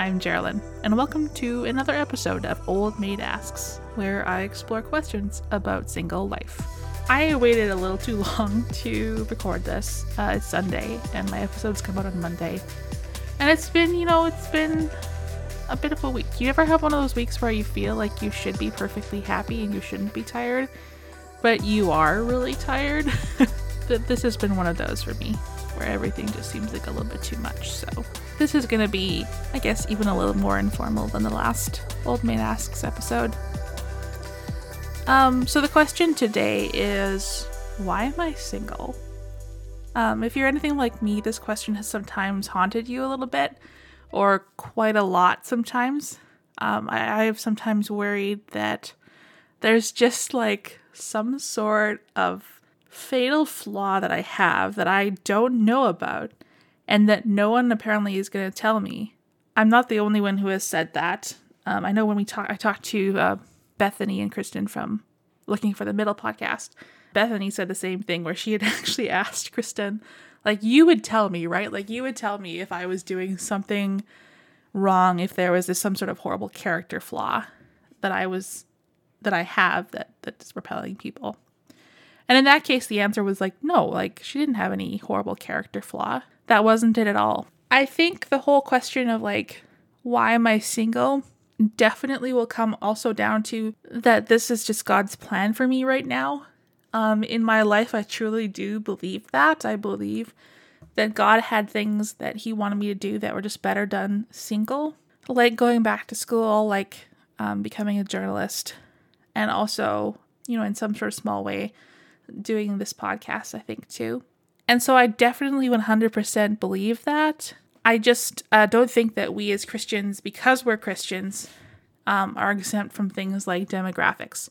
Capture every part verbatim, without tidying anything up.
I'm Gerilyn, and welcome to another episode of Old Maid Asks, where I explore questions about single life. I waited a little too long to record this. Uh, it's Sunday, and my episodes come out on Monday. And it's been, you know, it's been a bit of a week. You ever have one of those weeks where you feel like you should be perfectly happy and you shouldn't be tired, but you are really tired? This has been one of those for me, where everything just seems like a little bit too much. So this is going to be, I guess, even a little more informal than the last Old Maid Asks episode. Um, so the question today is, why am I single? Um, if you're anything like me, this question has sometimes haunted you a little bit, or quite a lot sometimes. Um, I, I have sometimes worried that there's just like some sort of fatal flaw that I have that I don't know about, and that no one apparently is going to tell me. I'm not the only one who has said that. Um, I know when we talk, I talked to uh, Bethany and Kristen from Looking for the Middle podcast. Bethany said the same thing, where she had actually asked Kristen, like, you would tell me, right? Like, you would tell me if I was doing something wrong, if there was this, some sort of horrible character flaw that I was, that I have that that's repelling people. And in that case, the answer was like, no, like she didn't have any horrible character flaw. That wasn't it at all. I think the whole question of like, why am I single, definitely will come also down to that this is just God's plan for me right now. Um, in my life, I truly do believe that. I believe that God had things that he wanted me to do that were just better done single. Like going back to school, like um, becoming a journalist, and also, you know, in some sort of small way, doing this podcast, I think, too. And so I definitely one hundred percent believe that. I just uh, don't think that we as Christians, because we're Christians, um, are exempt from things like demographics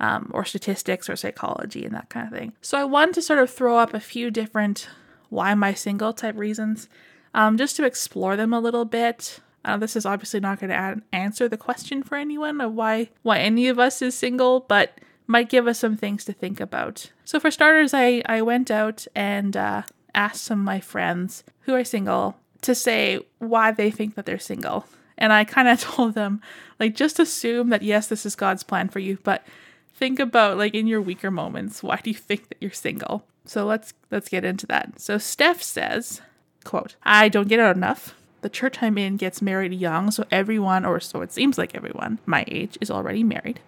um, or statistics or psychology and that kind of thing. So I wanted to sort of throw up a few different why am I single type reasons, um, just to explore them a little bit. Uh, this is obviously not going to answer the question for anyone of why, why any of us is single, but might give us some things to think about. So for starters, I, I went out and uh, asked some of my friends who are single to say why they think that they're single. And I kind of told them, like, just assume that, yes, this is God's plan for you, but think about, like, in your weaker moments, why do you think that you're single? So let's let's get into that. So Steph says, quote, I don't get out enough. The church I'm in gets married young, so everyone, or so it seems like everyone, my age is already married.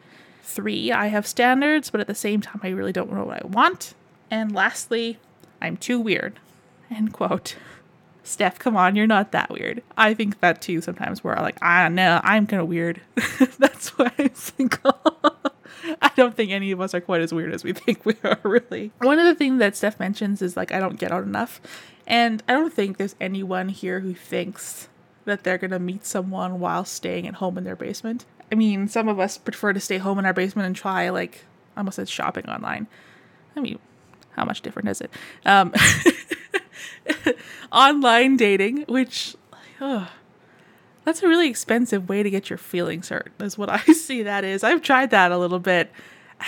Three, I have standards, but at the same time, I really don't know what I want. And lastly, I'm too weird. End quote. Steph, come on, you're not that weird. I think that too sometimes, where I'm like, ah, no, I'm kind of weird. That's why I'm single. I don't think any of us are quite as weird as we think we are, really. One of the things that Steph mentions is like, I don't get out enough. And I don't think there's anyone here who thinks that they're going to meet someone while staying at home in their basement. I mean, some of us prefer to stay home in our basement and try, like, I almost said shopping online. I mean, how much different is it? Um, online dating, which, oh, that's a really expensive way to get your feelings hurt, is what I see that is. I've tried that a little bit,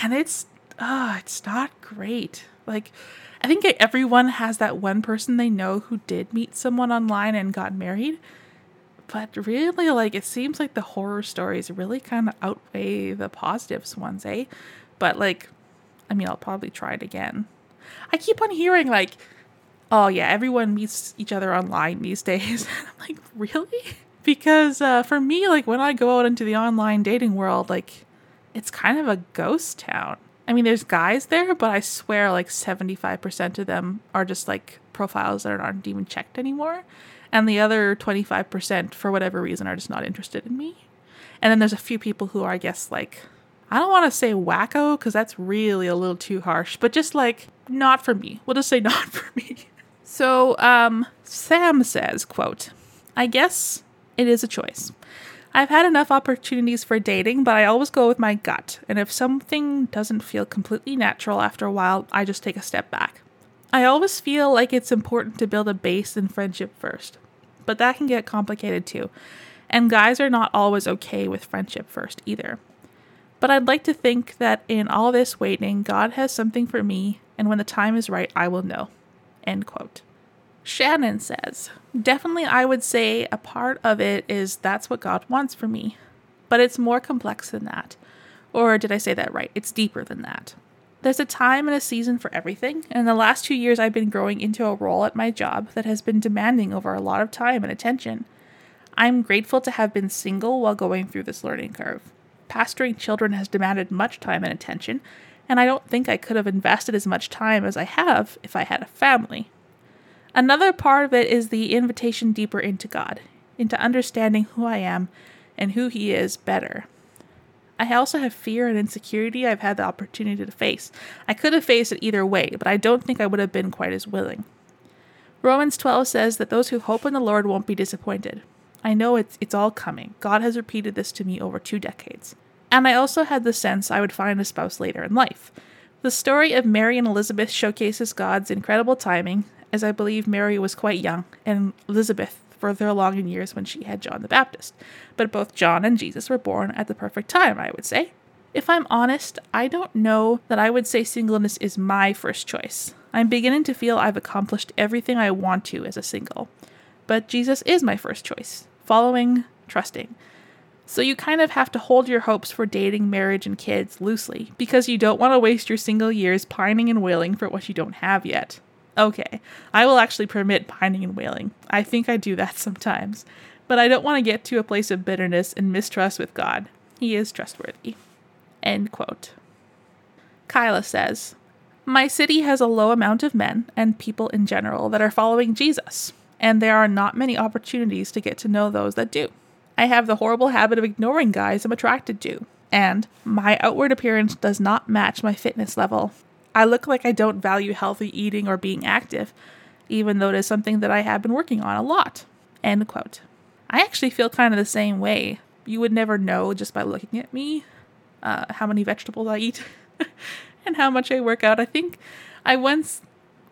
and it's, oh, it's not great. Like, I think everyone has that one person they know who did meet someone online and got married. But really, like, it seems like the horror stories really kind of outweigh the positives ones, eh? But, like, I mean, I'll probably try it again. I keep on hearing, like, oh, yeah, everyone meets each other online these days. I'm like, really? Because uh, for me, like, when I go out into the online dating world, like, it's kind of a ghost town. I mean, there's guys there, but I swear, like, seventy-five percent of them are just, like, profiles that aren't even checked anymore. And the other twenty-five percent, for whatever reason, are just not interested in me. And then there's a few people who are, I guess, like, I don't want to say wacko, because that's really a little too harsh, but just like, not for me. We'll just say not for me. So um, Sam says, quote, I guess it is a choice. I've had enough opportunities for dating, but I always go with my gut. And if something doesn't feel completely natural after a while, I just take a step back. I always feel like it's important to build a base in friendship first, but that can get complicated too, and guys are not always okay with friendship first either. But I'd like to think that in all this waiting, God has something for me, and when the time is right, I will know. End quote. Shannon says, definitely I would say a part of it is that's what God wants for me. But it's more complex than that. Or did I say that right? It's deeper than that. There's a time and a season for everything, and the last two years I've been growing into a role at my job that has been demanding over a lot of time and attention. I'm grateful to have been single while going through this learning curve. Pastoring children has demanded much time and attention, and I don't think I could have invested as much time as I have if I had a family. Another part of it is the invitation deeper into God, into understanding who I am and who He is better. I also have fear and insecurity I've had the opportunity to face. I could have faced it either way, but I don't think I would have been quite as willing. Romans twelve says that those who hope in the Lord won't be disappointed. I know it's it's all coming. God has repeated this to me over two decades. And I also had the sense I would find a spouse later in life. The story of Mary and Elizabeth showcases God's incredible timing, as I believe Mary was quite young, and Elizabeth further along in years when she had John the Baptist. But both John and Jesus were born at the perfect time, I would say. If I'm honest, I don't know that I would say singleness is my first choice. I'm beginning to feel I've accomplished everything I want to as a single. But Jesus is my first choice. Following, trusting. So you kind of have to hold your hopes for dating, marriage, and kids loosely, because you don't want to waste your single years pining and wailing for what you don't have yet. Okay, I will actually permit pining and wailing. I think I do that sometimes. But I don't want to get to a place of bitterness and mistrust with God. He is trustworthy. End quote. Kyla says, my city has a low amount of men and people in general that are following Jesus, and there are not many opportunities to get to know those that do. I have the horrible habit of ignoring guys I'm attracted to, and my outward appearance does not match my fitness level. I look like I don't value healthy eating or being active, even though it is something that I have been working on a lot. End quote. I actually feel kind of the same way. You would never know just by looking at me uh, how many vegetables I eat and how much I work out. I think I once,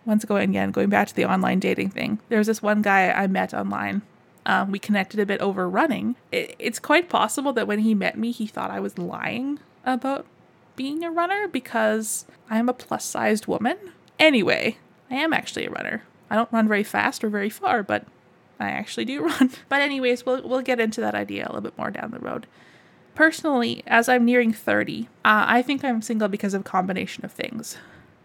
once ago, and again, going back to the online dating thing, there was this one guy I met online. Um, we connected a bit over running. It, it's quite possible that when he met me, he thought I was lying about being a runner because I'm a plus-sized woman. Anyway, I am actually a runner. I don't run very fast or very far, but I actually do run. But anyways, we'll we'll get into that idea a little bit more down the road. Personally, as I'm nearing thirty, uh, I think I'm single because of a combination of things.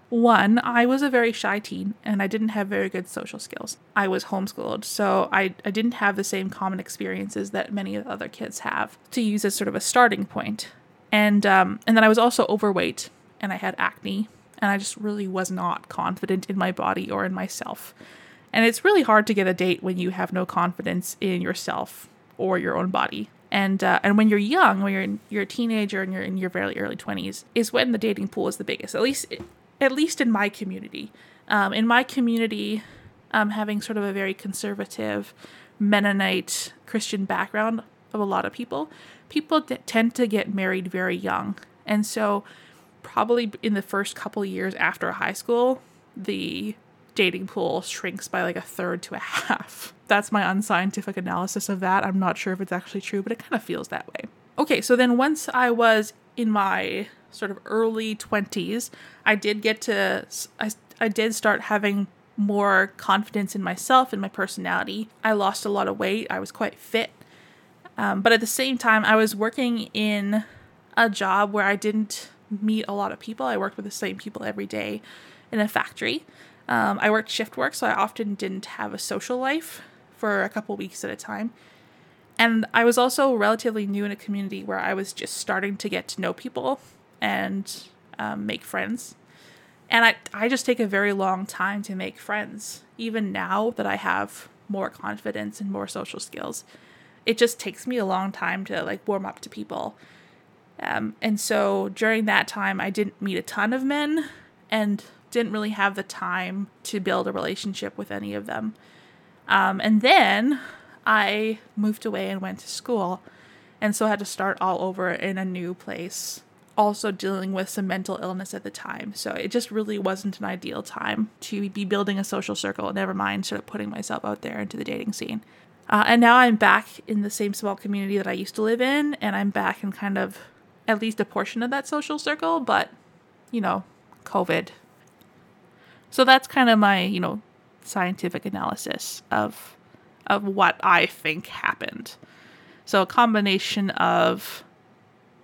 One, I was a very shy teen, and I didn't have very good social skills. I was homeschooled, so I, I didn't have the same common experiences that many other kids have to use as sort of a starting point. And um, and then I was also overweight, and I had acne, and I just really was not confident in my body or in myself. And it's really hard to get a date when you have no confidence in yourself or your own body. And uh, and when you're young, when you're you're a teenager and you're in your very early twenties, is when the dating pool is the biggest. At least at least in my community, um, in my community, um, having sort of a very conservative Mennonite Christian background of a lot of people. People d- tend to get married very young. And so probably in the first couple years after high school, the dating pool shrinks by like a third to a half. That's my unscientific analysis of that. I'm not sure if it's actually true, but it kind of feels that way. Okay, so then once I was in my sort of early twenties, I did get to, I, I did start having more confidence in myself and my personality. I lost a lot of weight. I was quite fit. Um, but at the same time, I was working in a job where I didn't meet a lot of people. I worked with the same people every day in a factory. Um, I worked shift work, so I often didn't have a social life for a couple weeks at a time. And I was also relatively new in a community where I was just starting to get to know people and um, make friends. And I, I just take a very long time to make friends, even now that I have more confidence and more social skills. It just takes me a long time to like warm up to people. Um, and so during that time, I didn't meet a ton of men and didn't really have the time to build a relationship with any of them. Um, and then I moved away and went to school. And so I had to start all over in a new place, also dealing with some mental illness at the time. So it just really wasn't an ideal time to be building a social circle, never mind sort of putting myself out there into the dating scene. Uh, and now I'm back in the same small community that I used to live in, and I'm back in kind of at least a portion of that social circle, but, you know, COVID. So that's kind of my, you know, scientific analysis of of what I think happened. So a combination of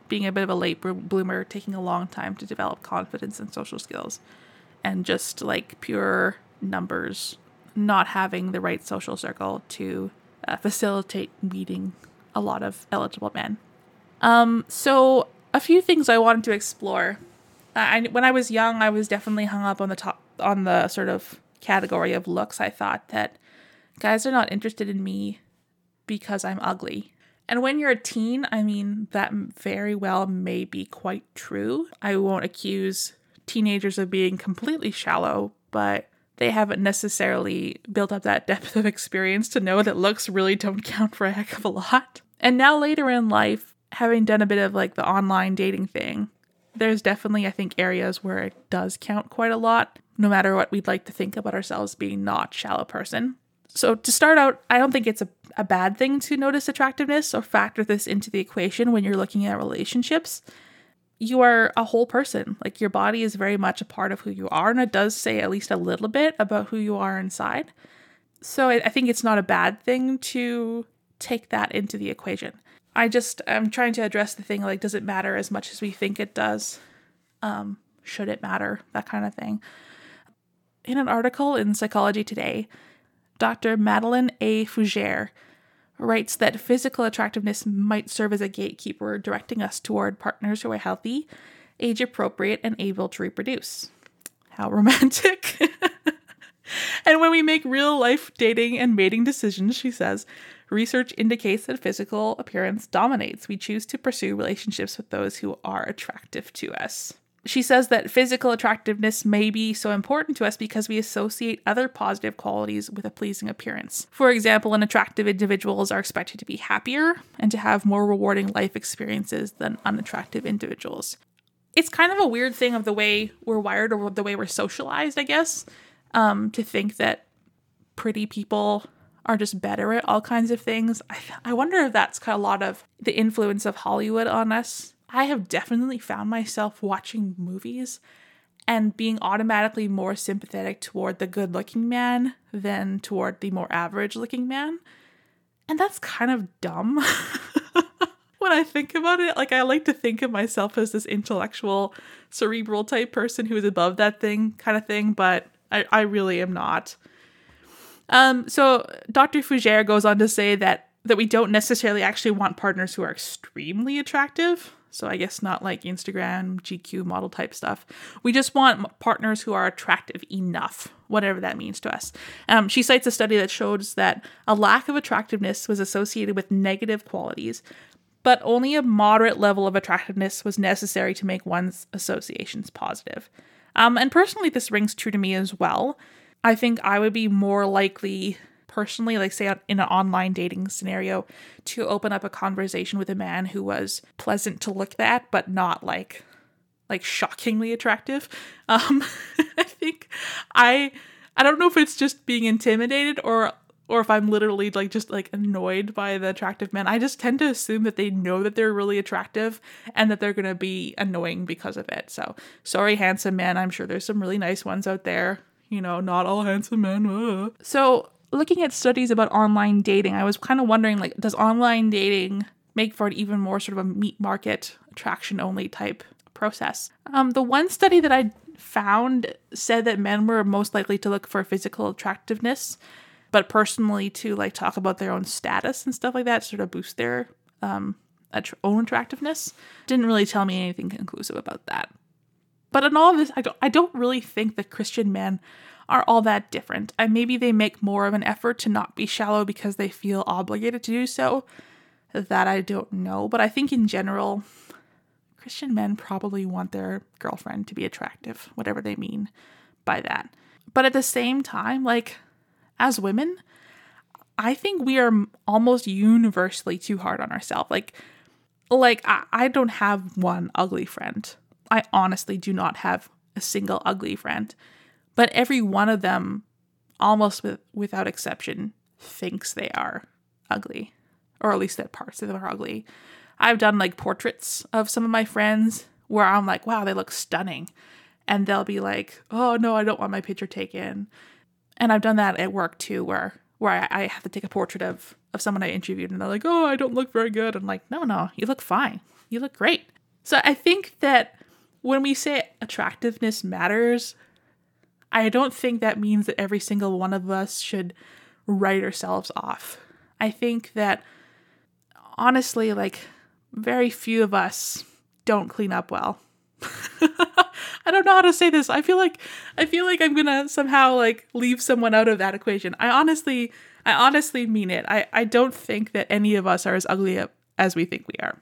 being a bit of a late bloomer, taking a long time to develop confidence and social skills, and just like pure numbers, not having the right social circle to uh, facilitate meeting a lot of eligible men. Um, so a few things I wanted to explore. I, when I was young, I was definitely hung up on the top, on the sort of category of looks. I thought that guys are not interested in me because I'm ugly. And when you're a teen, I mean, that very well may be quite true. I won't accuse teenagers of being completely shallow, but they haven't necessarily built up that depth of experience to know that looks really don't count for a heck of a lot. And now later in life, having done a bit of like the online dating thing, there's definitely, I think, areas where it does count quite a lot, no matter what we'd like to think about ourselves being not shallow person. So to start out, I don't think it's a, a bad thing to notice attractiveness or factor this into the equation when you're looking at relationships. You are a whole person. Like, your body is very much a part of who you are, and it does say at least a little bit about who you are inside. So I, I think it's not a bad thing to take that into the equation. I just, I'm trying to address the thing, like, does it matter as much as we think it does? Um, should it matter? That kind of thing. In an article in Psychology Today, Doctor Madeline A. Fougere writes that physical attractiveness might serve as a gatekeeper, directing us toward partners who are healthy, age-appropriate, and able to reproduce. How romantic. And when we make real-life dating and mating decisions, she says, research indicates that physical appearance dominates. We choose to pursue relationships with those who are attractive to us. She says that physical attractiveness may be so important to us because we associate other positive qualities with a pleasing appearance. For example, an attractive individuals are expected to be happier and to have more rewarding life experiences than unattractive individuals. It's kind of a weird thing of the way we're wired or the way we're socialized, I guess, um, to think that pretty people are just better at all kinds of things. I, I wonder if that's kind of a lot of the influence of Hollywood on us. I have definitely found myself watching movies and being automatically more sympathetic toward the good-looking man than toward the more average-looking man. And that's kind of dumb when I think about it. Like, I like to think of myself as this intellectual, cerebral type person who is above that thing kind of thing, but I, I really am not. Um, so Doctor Fougere goes on to say that, that we don't necessarily actually want partners who are extremely attractive. So I guess not like Instagram, G Q model type stuff. We just want partners who are attractive enough, whatever that means to us. Um, she cites a study that shows that a lack of attractiveness was associated with negative qualities, but only a moderate level of attractiveness was necessary to make one's associations positive. Um, and personally, this rings true to me as well. I think I would be more likely personally, like say in an online dating scenario, to open up a conversation with a man who was pleasant to look at, but not like, like shockingly attractive. Um, I think I, I don't know if it's just being intimidated or, or if I'm literally like, just like annoyed by the attractive men. I just tend to assume that they know that they're really attractive and that they're going to be annoying because of it. So sorry, handsome man. I'm sure there's some really nice ones out there, you know, not all handsome men. Uh. So looking at studies about online dating, I was kind of wondering, like, does online dating make for an even more sort of a meat market attraction only type process? Um, the one study that I found said that men were most likely to look for physical attractiveness, but personally to like talk about their own status and stuff like that, sort of boost their um, att- own attractiveness. Didn't really tell me anything conclusive about that. But in all of this, I don't, I don't really think that Christian men are all that different, and maybe they make more of an effort to not be shallow because they feel obligated to do so. That I don't know, but I think in general, Christian men probably want their girlfriend to be attractive, whatever they mean by that. But at the same time, like, as women, I think we are almost universally too hard on ourselves. Like, like I, I don't have one ugly friend. I honestly do not have a single ugly friend. But every one of them, almost with, without exception, thinks they are ugly, or at least that parts of them are ugly. I've done like portraits of some of my friends where I'm like, wow, they look stunning. And they'll be like, oh no, I don't want my picture taken. And I've done that at work too, where where I, I have to take a portrait of, of someone I interviewed, and they're like, oh, I don't look very good. I'm like, no, no, you look fine. You look great. So I think that when we say attractiveness matters, I don't think that means that every single one of us should write ourselves off. I think that, honestly, like, very few of us don't clean up well. I don't know how to say this. I feel like I feel like I'm gonna somehow like leave someone out of that equation. I honestly, I honestly mean it. I, I don't think that any of us are as ugly as we think we are.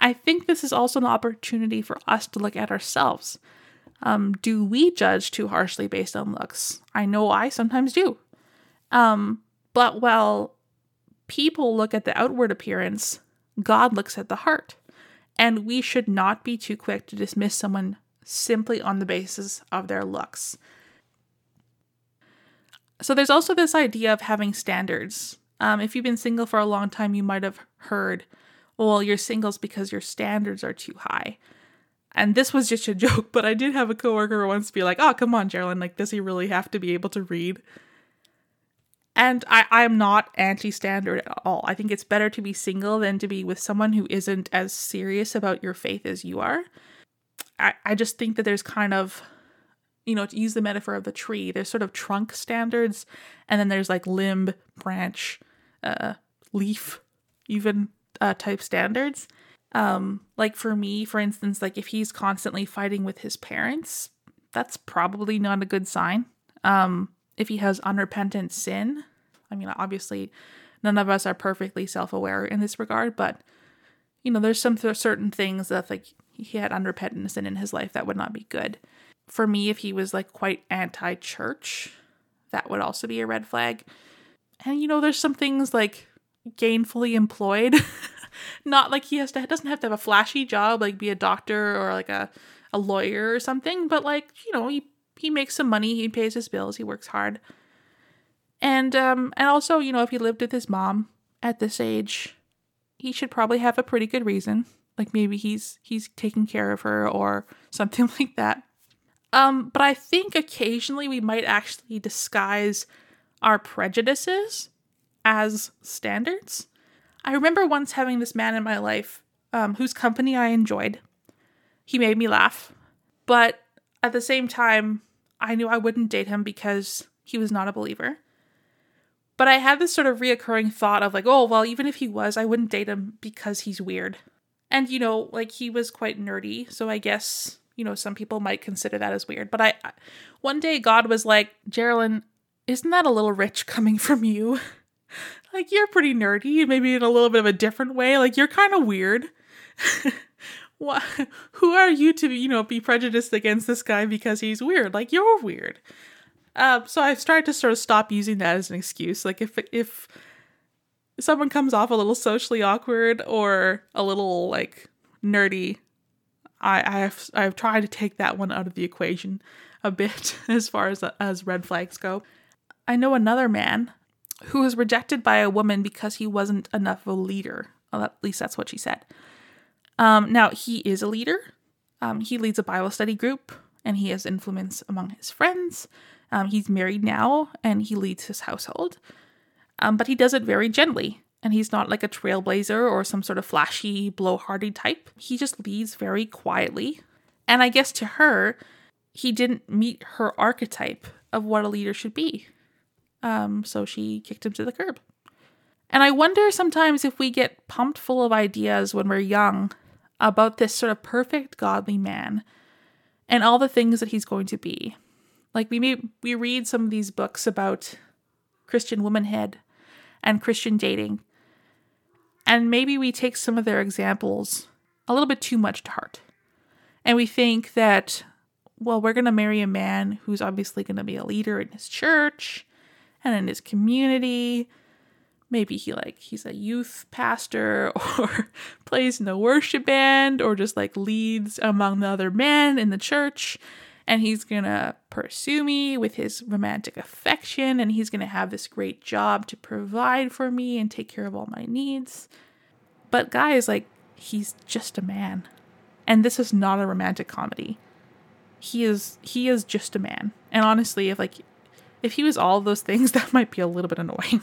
I think this is also an opportunity for us to look at ourselves. Um, do we judge too harshly based on looks? I know I sometimes do. Um, but while people look at the outward appearance, God looks at the heart. And we should not be too quick to dismiss someone simply on the basis of their looks. So there's also this idea of having standards. Um, if you've been single for a long time, you might have heard, well, you're singles because your standards are too high. And this was just a joke, but I did have a coworker once be like, oh, come on, Gerilyn, like, does he really have to be able to read? And I, I'm not anti-standard at all. I think it's better to be single than to be with someone who isn't as serious about your faith as you are. I, I just think that there's kind of, you know, to use the metaphor of the tree, there's sort of trunk standards, and then there's like limb, branch, uh, leaf, even uh, type standards. Um, like for me, for instance, like if he's constantly fighting with his parents, that's probably not a good sign. Um, if he has unrepentant sin, I mean, obviously none of us are perfectly self-aware in this regard, but, you know, there's some th- certain things that, like, he had unrepentant sin in his life that would not be good. For me, if he was, like, quite anti-church, that would also be a red flag. And, you know, there's some things, like, gainfully employed. Not like he has to, doesn't have to have a flashy job, like, be a doctor or, like, a, a lawyer or something, but, like, you know, he He makes some money, he pays his bills, he works hard. And um, and also, you know, if he lived with his mom at this age, he should probably have a pretty good reason. Like maybe he's he's taking care of her or something like that. Um, but I think occasionally we might actually disguise our prejudices as standards. I remember once having this man in my life um, whose company I enjoyed. He made me laugh, but at the same time, I knew I wouldn't date him because he was not a believer. But I had this sort of reoccurring thought of like, oh, well, even if he was, I wouldn't date him because he's weird. And, you know, like he was quite nerdy. So I guess, you know, some people might consider that as weird. But I, I one day God was like, Gerilyn, isn't that a little rich coming from you? Like, you're pretty nerdy, maybe in a little bit of a different way. Like, you're kind of weird. What? Who are you to, you know, be prejudiced against this guy because he's weird? Like, you're weird. Um, so I've started to sort of stop using that as an excuse. Like, if if someone comes off a little socially awkward or a little, like, nerdy, I, I have, I've tried to take that one out of the equation a bit as far as, as red flags go. I know another man who was rejected by a woman because he wasn't enough of a leader. Well, at least that's what she said. Um, now, he is a leader. Um, he leads a Bible study group, and he has influence among his friends. Um, he's married now, and he leads his household. Um, but he does it very gently, and he's not like a trailblazer or some sort of flashy, blowhardy type. He just leads very quietly. And I guess to her, he didn't meet her archetype of what a leader should be. Um, so she kicked him to the curb. And I wonder sometimes if we get pumped full of ideas when we're young about this sort of perfect godly man and all the things that he's going to be. Like we may, we read some of these books about Christian womanhood and Christian dating, and maybe we take some of their examples a little bit too much to heart. And we think that, well, we're going to marry a man who's obviously going to be a leader in his church and in his community. Maybe he like he's a youth pastor or plays in a worship band or just like leads among the other men in the church, and he's gonna pursue me with his romantic affection, and he's gonna have this great job to provide for me and take care of all my needs. But guys, like, he's just a man. And this is not a romantic comedy. He is he is just a man. And honestly, if like If he was all of those things, that might be a little bit annoying.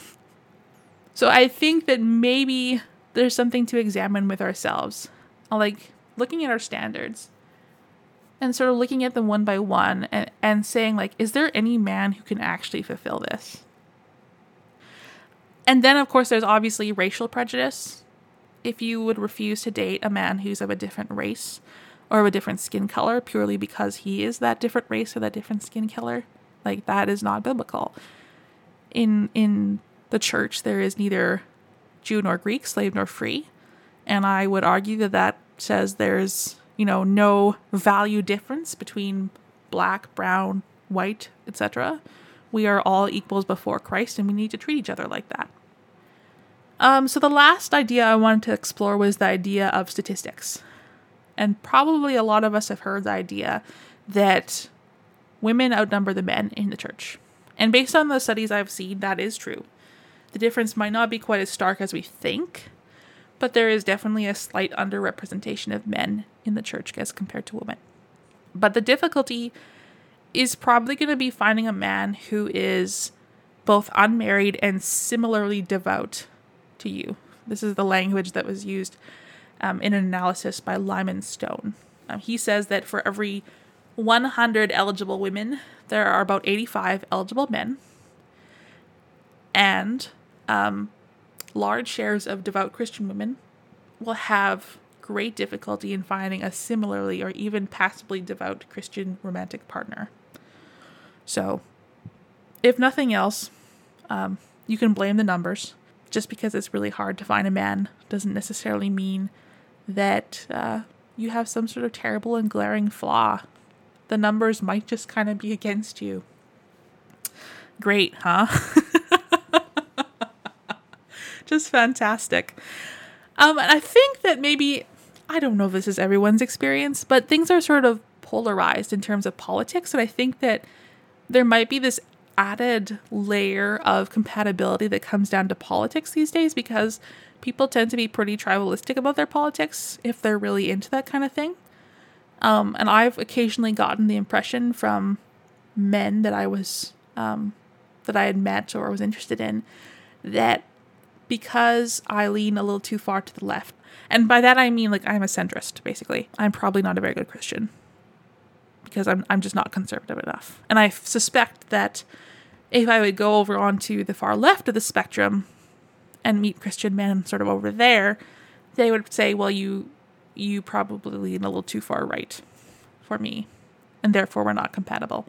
So I think that maybe there's something to examine with ourselves, like looking at our standards and sort of looking at them one by one and, and saying, like, is there any man who can actually fulfill this? And then, of course, there's obviously racial prejudice. If you would refuse to date a man who's of a different race or of a different skin color purely because he is that different race or that different skin color, like, that is not biblical. In in the church, there is neither Jew nor Greek, slave nor free. And I would argue that that says there's, you know, no value difference between black, brown, white, et cetera. We are all equals before Christ, and we need to treat each other like that. Um, so the last idea I wanted to explore was the idea of statistics. And probably a lot of us have heard the idea that women outnumber the men in the church. And based on the studies I've seen, that is true. The difference might not be quite as stark as we think, but there is definitely a slight underrepresentation of men in the church as compared to women. But the difficulty is probably going to be finding a man who is both unmarried and similarly devout to you. This is the language that was used um, in an analysis by Lyman Stone. Um, he says that for every one hundred eligible women, there are about eighty-five eligible men, and um, large shares of devout Christian women will have great difficulty in finding a similarly or even passably devout Christian romantic partner. So, if nothing else, um, you can blame the numbers. Just because it's really hard to find a man doesn't necessarily mean that uh, you have some sort of terrible and glaring flaw. The numbers might just kind of be against you. Great, huh? Just fantastic. Um, and I think that maybe, I don't know if this is everyone's experience, but things are sort of polarized in terms of politics. And I think that there might be this added layer of compatibility that comes down to politics these days, because people tend to be pretty tribalistic about their politics if they're really into that kind of thing. Um, and I've occasionally gotten the impression from men that I was, um, that I had met or was interested in, that because I lean a little too far to the left, and by that I mean, like, I'm a centrist, basically, I'm probably not a very good Christian, because I'm I'm just not conservative enough. And I suspect that if I would go over onto the far left of the spectrum and meet Christian men sort of over there, they would say, well, you you probably lean a little too far right for me, and therefore we're not compatible.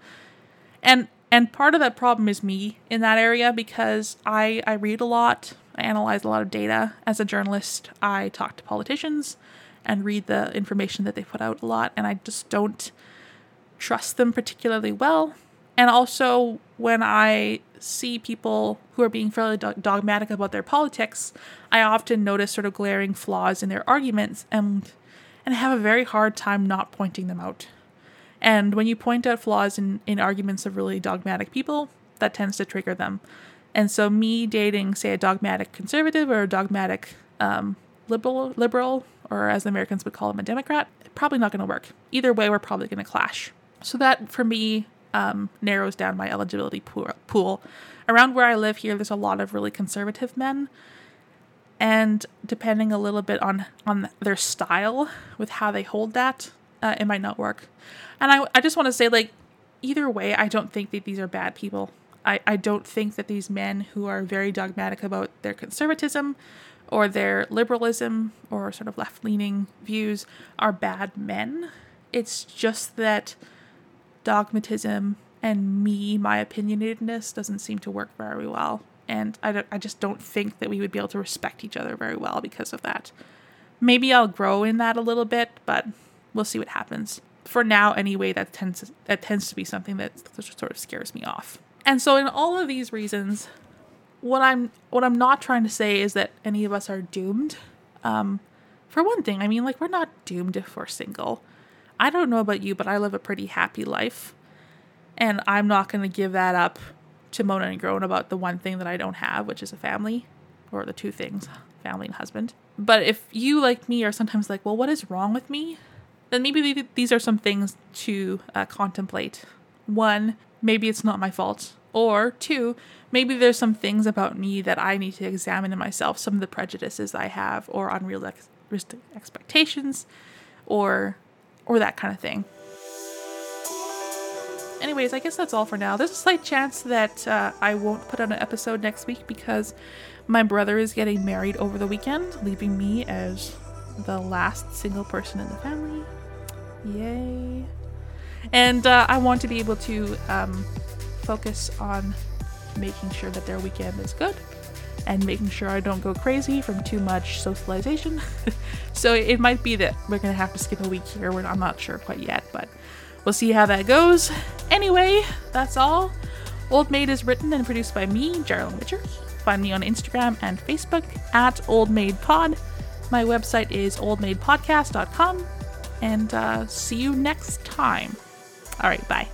And and part of that problem is me in that area, because I, I read a lot, I analyze a lot of data. As a journalist, I talk to politicians and read the information that they put out a lot, and I just don't trust them particularly well. And also, when I see people who are being fairly do- dogmatic about their politics, I often notice sort of glaring flaws in their arguments, and and have a very hard time not pointing them out. And when you point out flaws in, in arguments of really dogmatic people, that tends to trigger them. And so me dating, say, a dogmatic conservative or a dogmatic um, liberal, liberal, or as the Americans would call them, a Democrat, probably not going to work. Either way, we're probably going to clash. So that, for me, um, narrows down my eligibility pool. Around where I live here, there's a lot of really conservative men. And depending a little bit on, on their style, with how they hold that, Uh, it might not work. And I, I just want to say, like, either way, I don't think that these are bad people. I, I don't think that these men who are very dogmatic about their conservatism or their liberalism or sort of left-leaning views are bad men. It's just that dogmatism and me, my opinionatedness, doesn't seem to work very well. And I, don't, I just don't think that we would be able to respect each other very well because of that. Maybe I'll grow in that a little bit, but we'll see what happens. For now, anyway, that tends to, that tends to be something that sort of scares me off. And so, in all of these reasons, what I'm what I'm not trying to say is that any of us are doomed. Um, for one thing, I mean, like, we're not doomed if we're single. I don't know about you, but I live a pretty happy life, and I'm not going to give that up to moan and groan about the one thing that I don't have, which is a family, or the two things, family and husband. But if you, like me, are sometimes like, well, what is wrong with me? Then maybe these are some things to uh, contemplate. One, maybe it's not my fault, Or two, maybe there's some things about me that I need to examine in myself, some of the prejudices I have or unrealistic expectations or or that kind of thing. Anyways, I guess that's all for now. There's a slight chance that uh, I won't put out an episode next week because my brother is getting married over the weekend, leaving me as the last single person in the family. Yay. And uh, I want to be able to um, focus on making sure that their weekend is good and making sure I don't go crazy from too much socialization. So it might be that we're going to have to skip a week here. We're, I'm not sure quite yet, but we'll see how that goes. Anyway, that's all. Old Maid is written and produced by me, Gerilyn Witcher. Find me on Instagram and Facebook at Old Maid Pod. My website is old maid podcast dot com. And uh, see you next time. All right, bye.